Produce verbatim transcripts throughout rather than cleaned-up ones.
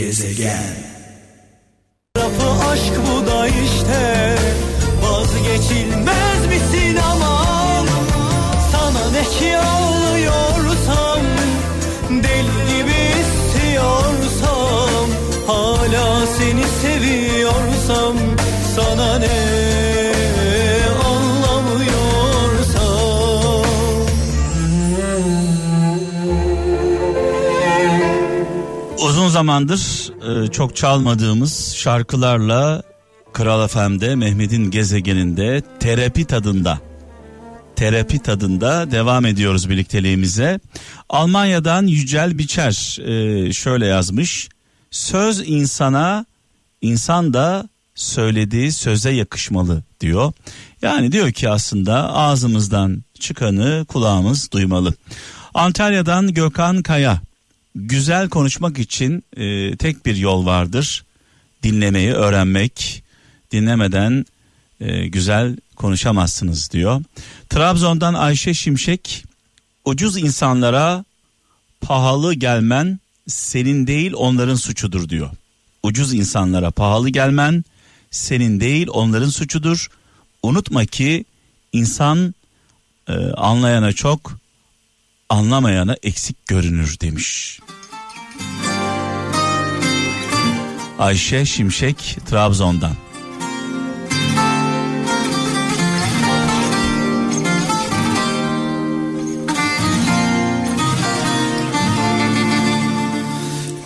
Gezegen. Rapı aşk bu da işte, vazgeçilmez misin aman? Sana ne ki ağlıyorsam, deli gibi istiyorsam, hala seni seviyorsam, sana ne? Uzun zamandır çok çalmadığımız şarkılarla Kral F M'de, Mehmet'in gezegeninde terapi tadında, terapi tadında devam ediyoruz birlikteliğimize. Almanya'dan Yücel Biçer şöyle yazmış: söz insana, insan da söylediği söze yakışmalı diyor. Yani diyor ki aslında ağzımızdan çıkanı kulağımız duymalı. Antalya'dan Gökhan Kaya: güzel konuşmak için e, tek bir yol vardır. Dinlemeyi öğrenmek. Dinlemeden e, güzel konuşamazsınız diyor. Trabzon'dan Ayşe Şimşek: ucuz insanlara pahalı gelmen senin değil onların suçudur diyor. Ucuz insanlara pahalı gelmen senin değil onların suçudur. Unutma ki insan e, anlayana çok, anlamayana eksik görünür demiş. Ayşe Şimşek, Trabzon'dan.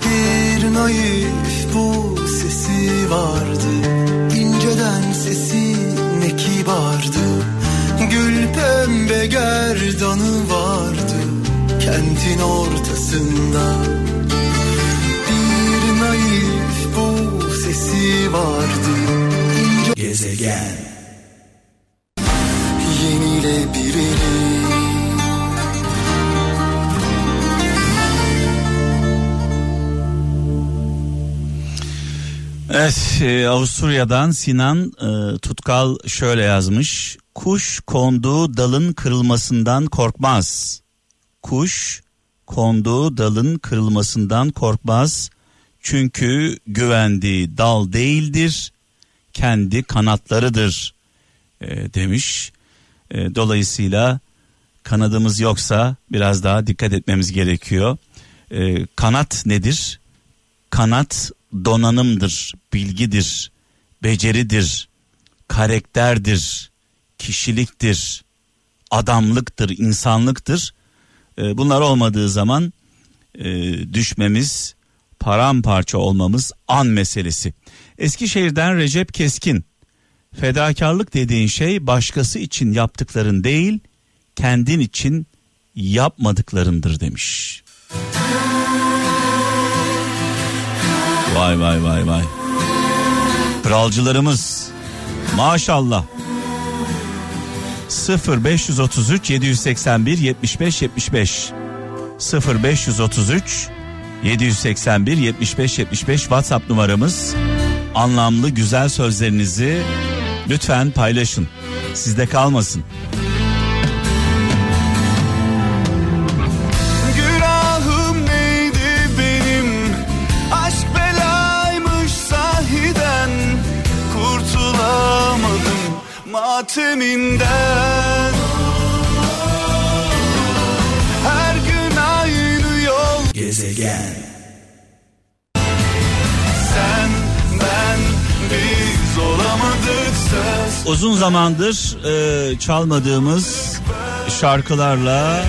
Bir naif bu sesi vardı, inceden sesi ne kibardı, gül pembe gerdanı vardı kentin ortasında. Bir naif bu sesi vardı. İnce... Gezegen. Yenile birini. Evet, Avusturya'dan Sinan e, Tutkal şöyle yazmış: kuş konduğu dalın kırılmasından korkmaz. Kuş konduğu dalın kırılmasından korkmaz. Çünkü güvendiği dal değildir, kendi kanatlarıdır e, demiş. E, dolayısıyla kanadımız yoksa biraz daha dikkat etmemiz gerekiyor. E, kanat nedir? Kanat donanımdır, bilgidir, beceridir, karakterdir, kişiliktir, adamlıktır, insanlıktır. Bunlar olmadığı zaman e, düşmemiz, paramparça olmamız an meselesi. Eskişehir'den Recep Keskin: fedakarlık dediğin şey başkası için yaptıkların değil, kendin için yapmadıklarındır demiş. Vay vay vay vay. Kralcılarımız maşallah. sıfır beş üç üç yedi sekiz bir yedi beş yedi beş sıfır beş üç üç yedi sekiz bir yedi beş yedi beş WhatsApp numaramız. Anlamlı güzel sözlerinizi lütfen paylaşın. Sizde kalmasın. Mateminden her gün aynı yol. Gezegen. Sen, ben, biz olamadık söz. Uzun zamandır e, çalmadığımız şarkılarla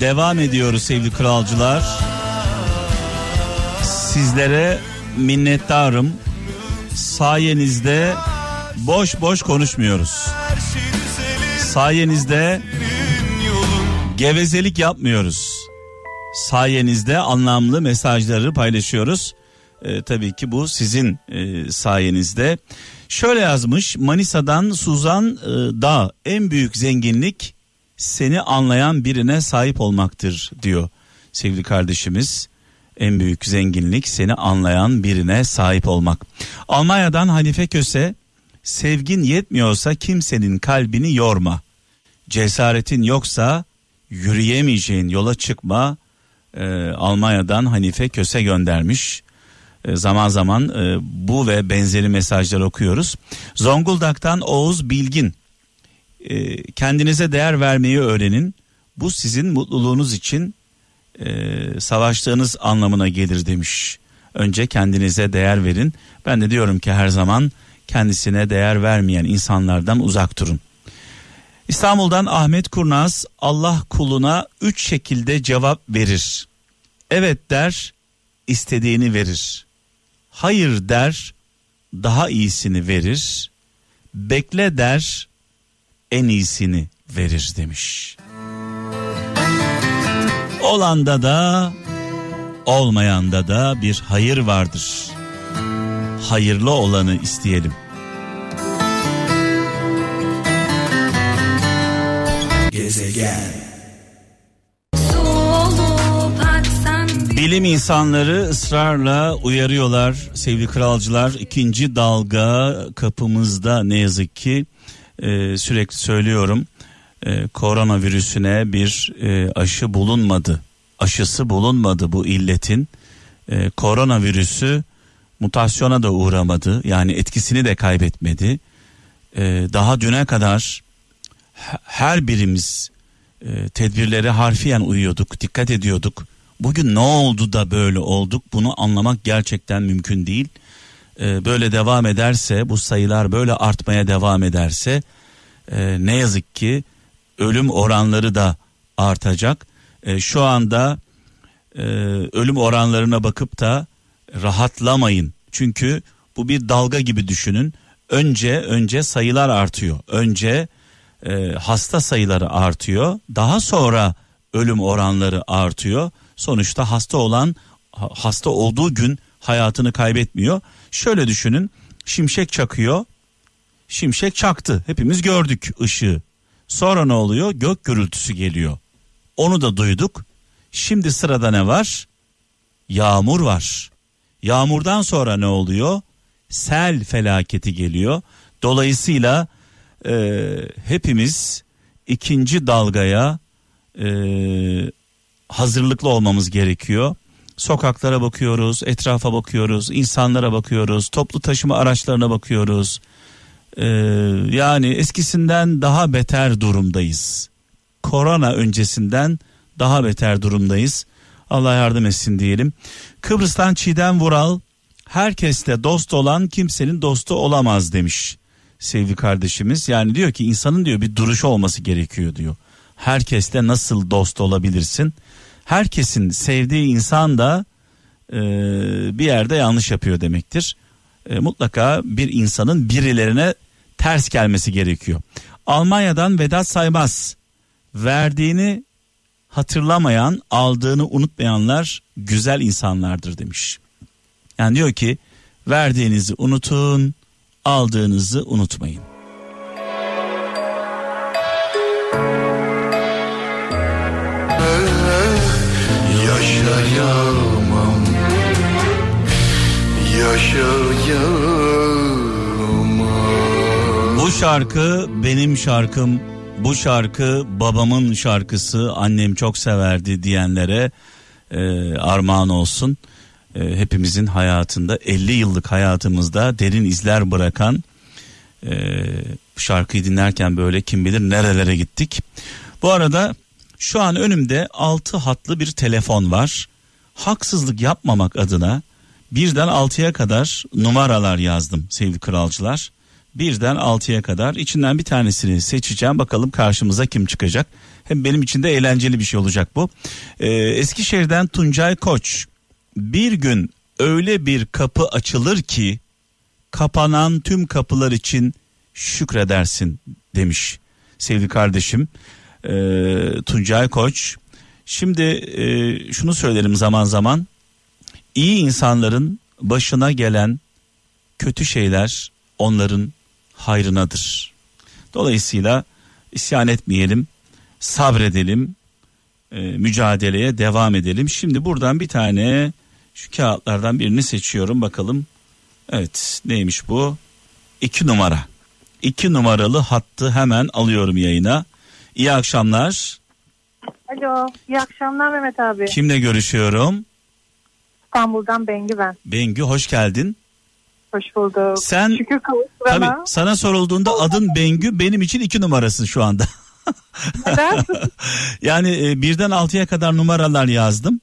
devam ediyoruz sevgili kralcılar. Sizlere minnettarım. Sayenizde boş boş konuşmuyoruz. Sayenizde gevezelik yapmıyoruz. Sayenizde anlamlı mesajları paylaşıyoruz. Ee, tabii ki bu sizin e, sayenizde. Şöyle yazmış Manisa'dan Suzan e, Dağ: en büyük zenginlik seni anlayan birine sahip olmaktır diyor sevgili kardeşimiz. En büyük zenginlik seni anlayan birine sahip olmak. Almanya'dan Hanife Köse: sevgin yetmiyorsa kimsenin kalbini yorma. Cesaretin yoksa yürüyemeyeceğin yola çıkma. Ee, Almanya'dan Hanife Köse göndermiş. zaman zaman bu ve benzeri mesajlar okuyoruz. Zonguldak'tan Oğuz Bilgin, kendinize değer vermeyi öğrenin. Bu sizin mutluluğunuz için savaştığınız anlamına gelir demiş. Önce kendinize değer verin. Ben de diyorum ki her zaman kendisine değer vermeyen insanlardan uzak durun. İstanbul'dan Ahmet Kurnaz, Allah kuluna üç şekilde cevap verir. Evet der, istediğini verir. Hayır der, daha iyisini verir. Bekle der, en iyisini verir demiş. Olanda da olmayanda da bir hayır vardır. Hayırlı olanı isteyelim. Gezegen. Bilim insanları ısrarla uyarıyorlar sevgili kralcılar, ikinci dalga kapımızda ne yazık ki. Ee, sürekli söylüyorum, e, koronavirüsüne bir e, aşı bulunmadı, aşısı bulunmadı bu illetin. E, koronavirüsü mutasyona da uğramadı, yani etkisini de kaybetmedi. E, daha düne kadar her birimiz e, tedbirlere harfiyen uyuyorduk, dikkat ediyorduk. Bugün ne oldu da böyle olduk, bunu anlamak gerçekten mümkün değil. Böyle devam ederse, bu sayılar böyle artmaya devam ederse ne yazık ki ölüm oranları da artacak. Şu anda ölüm oranlarına bakıp da rahatlamayın. Çünkü bu bir dalga gibi düşünün. Önce önce sayılar artıyor. Önce hasta sayıları artıyor. Daha sonra ölüm oranları artıyor. Sonuçta hasta olan hasta olduğu gün hayatını kaybetmiyor. Şöyle düşünün, şimşek çakıyor, şimşek çaktı, hepimiz gördük ışığı. Sonra ne oluyor? Gök gürültüsü geliyor, onu da duyduk. Şimdi sırada ne var? Yağmur var. Yağmurdan sonra ne oluyor? Sel felaketi geliyor. Dolayısıyla e, hepimiz ikinci dalgaya e, hazırlıklı olmamız gerekiyor. Sokaklara bakıyoruz, etrafa bakıyoruz, insanlara bakıyoruz, toplu taşıma araçlarına bakıyoruz. Ee, yani eskisinden daha beter durumdayız. Korona öncesinden daha beter durumdayız. Allah yardım etsin diyelim. Kıbrıs'tan Çiğdem Vural, herkesle dost olan kimsenin dostu olamaz demiş sevgili kardeşimiz. Yani diyor ki insanın diyor bir duruşu olması gerekiyor diyor. Herkesle nasıl dost olabilirsin? Herkesin sevdiği insan da e, bir yerde yanlış yapıyor demektir. E, mutlaka bir insanın birilerine ters gelmesi gerekiyor. Almanya'dan Vedat Saymaz, verdiğini hatırlamayan, aldığını unutmayanlar güzel insanlardır demiş. Yani diyor ki verdiğinizi unutun, aldığınızı unutmayın. Yaşa yağmam, yaşa yağmam. Bu şarkı benim şarkım, bu şarkı babamın şarkısı, annem çok severdi diyenlere e, armağan olsun. E, hepimizin hayatında, elli yıllık hayatımızda derin izler bırakan e, şarkıyı dinlerken böyle kim bilir nerelere gittik. Bu arada şu an önümde altı hatlı bir telefon var. Haksızlık yapmamak adına birden altıya kadar numaralar yazdım sevgili kralcılar. Birden altıya kadar içinden bir tanesini seçeceğim. Bakalım karşımıza kim çıkacak. Hem benim için de eğlenceli bir şey olacak bu. Ee, Eskişehir'den Tuncay Koç. Bir gün öyle bir kapı açılır ki kapanan tüm kapılar için şükredersin demiş sevgili kardeşim. E, Tuncay Koç. Şimdi e, şunu söylerim zaman zaman, iyi insanların başına gelen kötü şeyler onların hayrınadır. Dolayısıyla isyan etmeyelim, sabredelim, e, mücadeleye devam edelim. Şimdi buradan bir tane şu kağıtlardan birini seçiyorum bakalım. Evet, neymiş bu? İki numara. İki numaralı hattı hemen alıyorum yayına. İyi akşamlar. Alo, iyi akşamlar Mehmet abi. Kimle görüşüyorum? İstanbul'dan Bengü ben. Bengü hoş geldin. Hoş bulduk. Sen, şükür kavuşturana. Tabii sana sorulduğunda adın Bengü, benim için iki numarasın şu anda. Neden? Yani e, birden altıya kadar numaralar yazdım.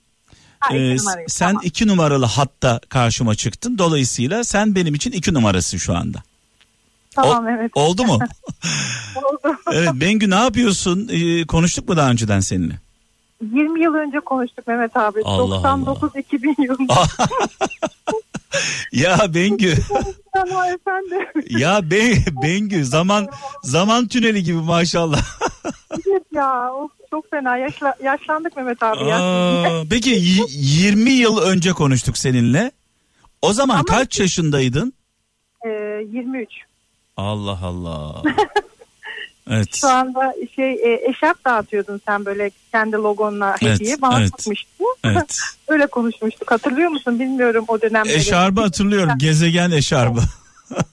Ha, ee, sen tamam. iki numaralı hatta karşıma çıktın. Dolayısıyla sen benim için iki numarasın şu anda. Tamam, o, evet. Oldu mu? Oldu. Evet, Bengü ne yapıyorsun? Ee, konuştuk mu daha önceden seninle? yirmi yıl önce konuştuk Mehmet abi. doksan dokuz iki bin yılında. Ya Bengü. Ya Bengü, zaman zaman tüneli gibi maşallah. Evet ya, of, çok fena Yaşla, yaşlandık Mehmet abi. Aa, peki yirmi yıl önce konuştuk seninle. O zaman ama kaç iki, yaşındaydın? E, yirmi üç. Allah Allah. Evet. Şu anda şey e, eşarp dağıtıyordun sen böyle kendi logonla hediye, evet, bana tutmuştu. Evet, evet. Öyle konuşmuştuk, hatırlıyor musun bilmiyorum o dönemleri. Eşarbı hatırlıyorum, gezegen eşarbı.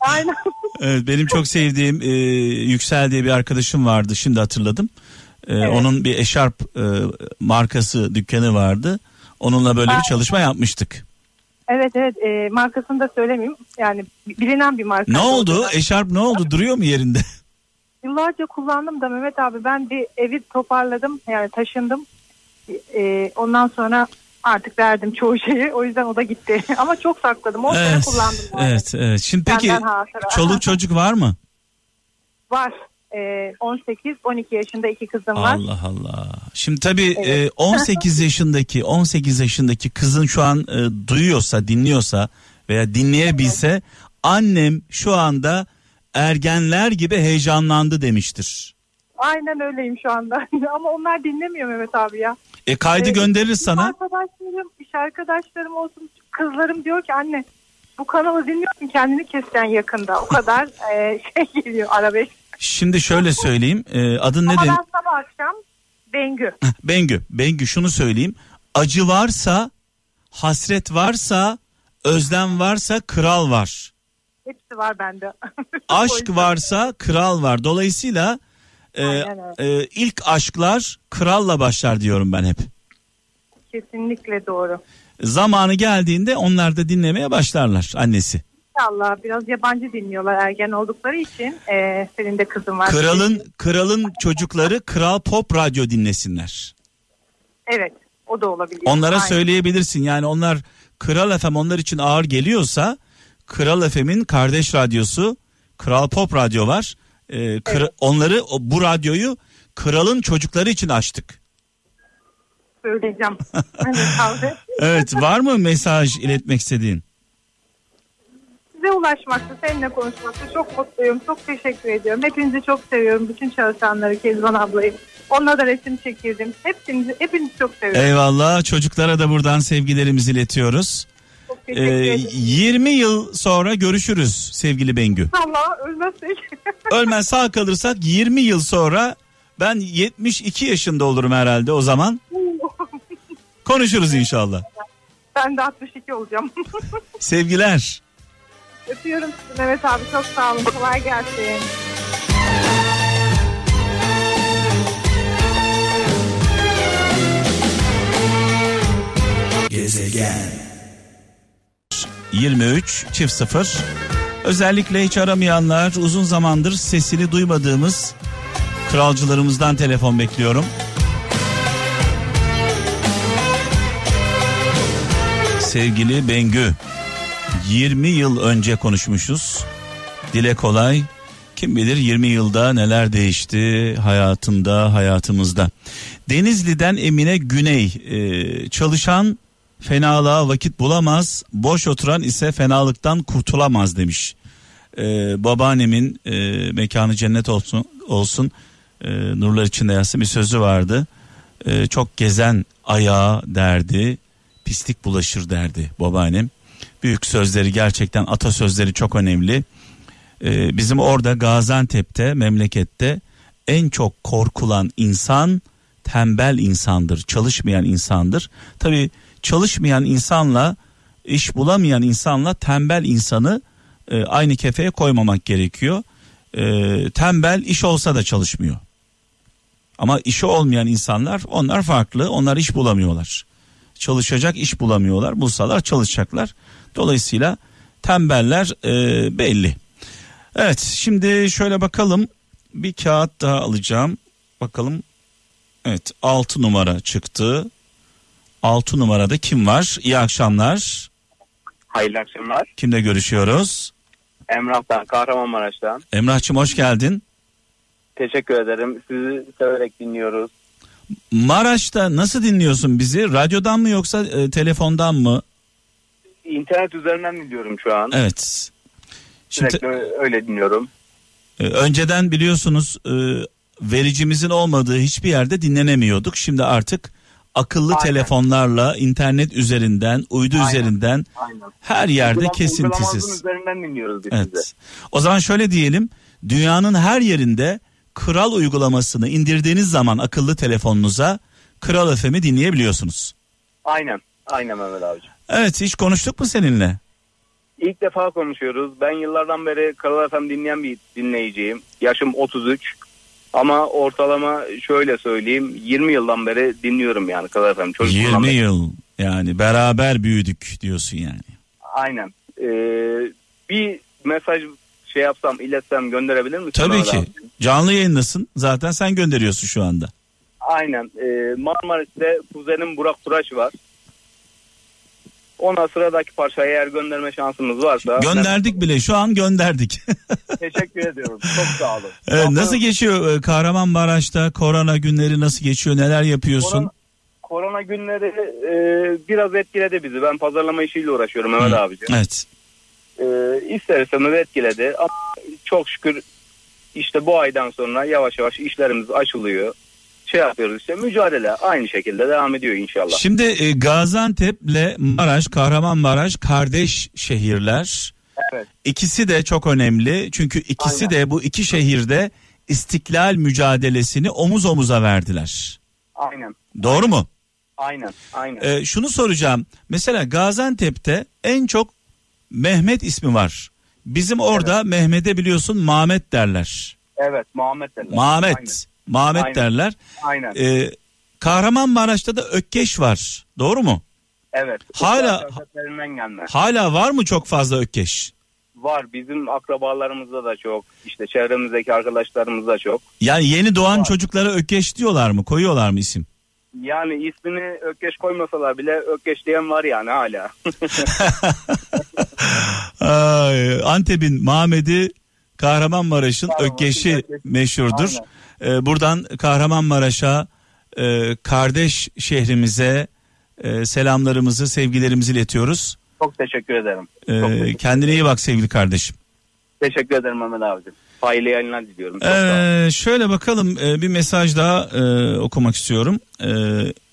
Aynen. Evet, benim çok sevdiğim e, Yüksel diye bir arkadaşım vardı, şimdi hatırladım. E, evet. Onun bir eşarp e, markası, dükkanı vardı. Onunla böyle, aynen, bir çalışma yapmıştık. Evet evet, e, markasını da söylemeyeyim yani, bilinen bir marka. Ne oldu eşarp, ne oldu, duruyor mu yerinde? Yıllarca kullandım da Mehmet abi, ben bir evi toparladım yani, taşındım. Ee, ondan sonra artık verdim çoğu şeyi, o yüzden o da gitti. Ama çok sakladım, o evet, kullandım. Yani. Evet evet. Şimdi peki çoluk çocuk var mı? Var. Ee, on sekiz on iki yaşında iki kızım var. Allah Allah. Şimdi tabii evet. on sekiz yaşındaki on sekiz yaşındaki kızın şu an e, duyuyorsa, dinliyorsa veya dinleyebilse, evet, annem şu anda ergenler gibi heyecanlandı demiştir. Aynen öyleyim şu anda. Ama onlar dinlemiyor Mehmet abi ya. E kaydı ee, gönderir iş sana. Arkadaşlarım, iş arkadaşlarım olsun, kızlarım diyor ki anne bu kanalı dinliyorsun, kendini kesten yakında. O kadar e, şey geliyor, arabesk. Şimdi şöyle söyleyeyim. E, adın ne demek? Ama ben sabah akşam Bengü. Bengü. Bengü şunu söyleyeyim. Acı varsa, hasret varsa, özlem varsa kral var. Hepsi var bende. Aşk varsa kral var. Dolayısıyla e, e, ilk aşklar kralla başlar diyorum ben hep. Kesinlikle doğru. Zamanı geldiğinde onlar da dinlemeye başlarlar, annesi. İnşallah, biraz yabancı dinliyorlar ergen oldukları için. E, senin de kızın var. Kralın, kralın çocukları Kral Pop Radyo dinlesinler. Evet, o da olabilir. Onlara, aynen, söyleyebilirsin yani, onlar Kral F M onlar için ağır geliyorsa... Kral F M'in kardeş radyosu Kral Pop Radyo var. Ee, kral, evet. Onları, bu radyoyu kralın çocukları için açtık. Söyleyeceğim. Evet, var mı mesaj iletmek istediğin? Size ulaşmakta, seninle konuşmakta çok mutluyum. Çok teşekkür ediyorum. Hepinizi çok seviyorum. Bütün çalışanları, Kezban ablayı. Onunla da resim çekildim. Hepinizi, hepinizi çok seviyorum. Eyvallah. Çocuklara da buradan sevgilerimizi iletiyoruz. Ee, yirmi yıl sonra görüşürüz sevgili Bengü. Allah, ölmezsek. Ölmez, sağ kalırsak yirmi yıl sonra ben yetmiş iki yaşında olurum herhalde o zaman. Konuşuruz inşallah. Ben de altmış iki olacağım. Sevgiler. Öpüyorum sizi Mehmet abi, çok sağ olun, kolay gelsin. Gezegen yirmi üç sıfır. Özellikle hiç aramayanlar, uzun zamandır sesini duymadığımız kralcılarımızdan telefon bekliyorum. Sevgili Bengü, yirmi yıl önce konuşmuşuz. Dile kolay. Kim bilir yirmi yılda neler değişti hayatımda, hayatımızda. Denizli'den Emine Güney, ee, çalışan fenalığa vakit bulamaz, boş oturan ise fenalıktan kurtulamaz demiş. Ee, babaannemin e, mekanı cennet olsun, olsun e, nurlar içinde yatsın bir sözü vardı. E, çok gezen ayağa derdi, pislik bulaşır derdi babaannem. Büyük sözleri, gerçekten atasözleri çok önemli. E, bizim orada Gaziantep'te, memlekette en çok korkulan insan tembel insandır, çalışmayan insandır. Tabii çalışmayan insanla, iş bulamayan insanla tembel insanı e, aynı kefeye koymamak gerekiyor. E, tembel iş olsa da çalışmıyor. Ama işi olmayan insanlar, onlar farklı, onlar iş bulamıyorlar. çalışacak iş bulamıyorlar. Bulsalar çalışacaklar. Dolayısıyla tembeller e, belli. Evet, şimdi şöyle bakalım. Bir kağıt daha alacağım. Bakalım. Evet, altı numara çıktı. altı numarada kim var? İyi akşamlar. Hayırlı akşamlar. Kimle görüşüyoruz? Emrah'tan, Kahramanmaraş'tan. Emrah'cığım hoş geldin. Teşekkür ederim. Sizi severek dinliyoruz. Maraş'ta nasıl dinliyorsun bizi? Radyodan mı yoksa e, telefondan mı? İnternet üzerinden dinliyorum şu an. Evet. Şimdi, Direkt öyle dinliyorum. E, önceden biliyorsunuz e, vericimizin olmadığı hiçbir yerde dinlenemiyorduk. Şimdi artık akıllı Aynen. telefonlarla, internet üzerinden, uydu Aynen. üzerinden Aynen. her yerde Uygulam, kesintisiz. Üzerinden dinliyoruz biz evet. size. O zaman şöyle diyelim. Dünyanın her yerinde Kral uygulamasını indirdiğiniz zaman akıllı telefonunuza Kral F M'i dinleyebiliyorsunuz. Aynen. Aynen Mehmet abicim. Evet, hiç konuştuk mu seninle? İlk defa konuşuyoruz. Ben yıllardan beri Kral F M dinleyen bir dinleyiciyim. Yaşım otuz üç. Ama ortalama şöyle söyleyeyim, yirmi yıldan beri dinliyorum yani Kral F M. Çocukluğumdan beri. yirmi yıl yani beraber büyüdük diyorsun yani. Aynen. Ee, bir mesaj şey yapsam, iletsem gönderebilir misin? Tabii ki. Adam? Canlı yayındasın. Zaten sen gönderiyorsun şu anda. Aynen. Ee, Marmaris'te kuzenim Burak Turaş var. Ona sıradaki parçayı eğer gönderme şansımız varsa... Gönderdik bile, şu an gönderdik. Teşekkür ediyorum, çok sağ olun. Ee, nasıl geçiyor Kahramanmaraş'ta korona günleri, nasıl geçiyor, neler yapıyorsun? Korona, korona günleri e, biraz etkiledi bizi. Ben pazarlama işiyle uğraşıyorum Mehmet Hı. abicim. Evet. E, ister istemez etkiledi ama çok şükür işte bu aydan sonra yavaş yavaş işlerimiz açılıyor. Şey yapıyoruz işte, mücadele aynı şekilde devam ediyor inşallah. Şimdi e, Gaziantep'le Maraş, Kahramanmaraş kardeş şehirler. Evet. İkisi de çok önemli çünkü ikisi Aynen. de bu iki şehirde istiklal mücadelesini omuz omuza verdiler. Aynen. Doğru Aynen. mu? Aynen. Aynen. E, şunu soracağım. Mesela Gaziantep'te en çok Mehmet ismi var. Bizim orada evet. Mehmet'e biliyorsun Mehmet derler. Evet, Mehmet derler. Mehmet. Aynen. Mehmet Aynen. derler. Aynen. Ee, Kahramanmaraş'ta da Ökkeş var. Doğru mu? Evet. Hala hala var mı çok fazla Ökkeş? Var. Bizim akrabalarımızda da çok. İşte çevremizdeki arkadaşlarımızda çok. Yani yeni doğan var. Çocuklara Ökkeş diyorlar mı? Koyuyorlar mı isim? Yani ismini Ökkeş koymasalar bile Ökkeş diyen var yani hala. Ay, Antep'in Mehmet'i, Kahramanmaraş'ın Ökkeş'i Ökkeş. meşhurdur. Aynen. Ee, buradan Kahramanmaraş'a, e, kardeş şehrimize e, selamlarımızı, sevgilerimizi iletiyoruz. Çok teşekkür ederim. Ee, Çok teşekkür kendine ederim. iyi bak sevgili kardeşim. Teşekkür ederim Mehmet abicim. Hayırlı yayınlar diliyorum. Ee, şöyle bakalım, e, bir mesaj daha e, okumak istiyorum. E,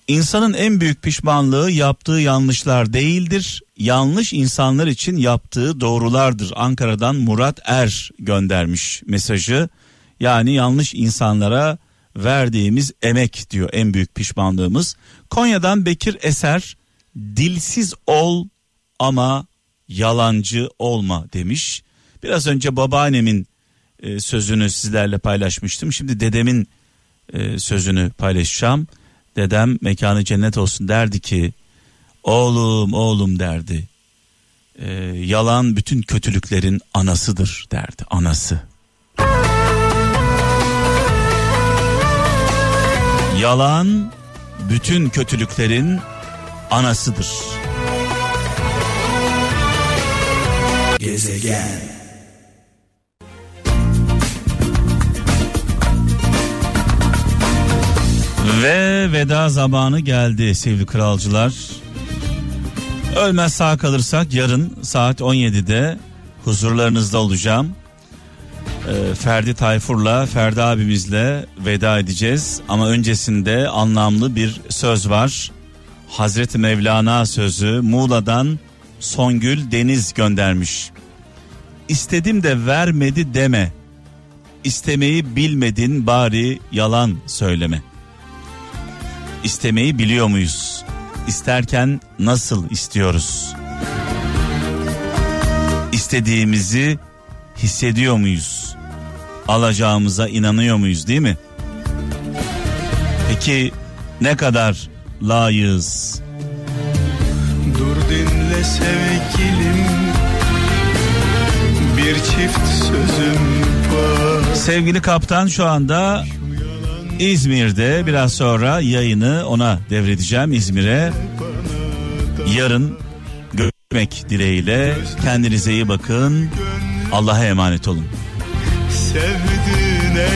insanın en büyük pişmanlığı yaptığı yanlışlar değildir. Yanlış insanlar için yaptığı doğrulardır. Ankara'dan Murat Er göndermiş mesajı. Yani yanlış insanlara verdiğimiz emek diyor en büyük pişmanlığımız. Konya'dan Bekir Eser, dilsiz ol ama yalancı olma demiş. Biraz önce babaannemin e, sözünü sizlerle paylaşmıştım. Şimdi dedemin e, sözünü paylaşacağım. Dedem mekanı cennet olsun derdi ki, oğlum oğlum derdi. E, yalan bütün kötülüklerin anasıdır derdi, anası. Yalan bütün kötülüklerin anasıdır. Gezegen. Ve veda zamanı geldi sevgili kralcılar. Ölmez sağ kalırsak yarın saat on yedide huzurlarınızda olacağım. Ferdi Tayfur'la, Ferdi abimizle veda edeceğiz. Ama öncesinde anlamlı bir söz var. Hazreti Mevlana sözü. Muğla'dan Songül Deniz göndermiş. İstedim de vermedi deme. İstemeyi bilmedin bari yalan söyleme. İstemeyi biliyor muyuz? İsterken nasıl istiyoruz? İstediğimizi hissediyor muyuz? Alacağımıza inanıyor muyuz, değil mi? Peki ne kadar layığız? sevgilim, bir çift sözüm var. Sevgili kaptan şu anda İzmir'de, biraz sonra yayını ona devredeceğim, İzmir'e. Yarın görüşmek dileğiyle, kendinize iyi bakın, Allah'a emanet olun. Sevdiğine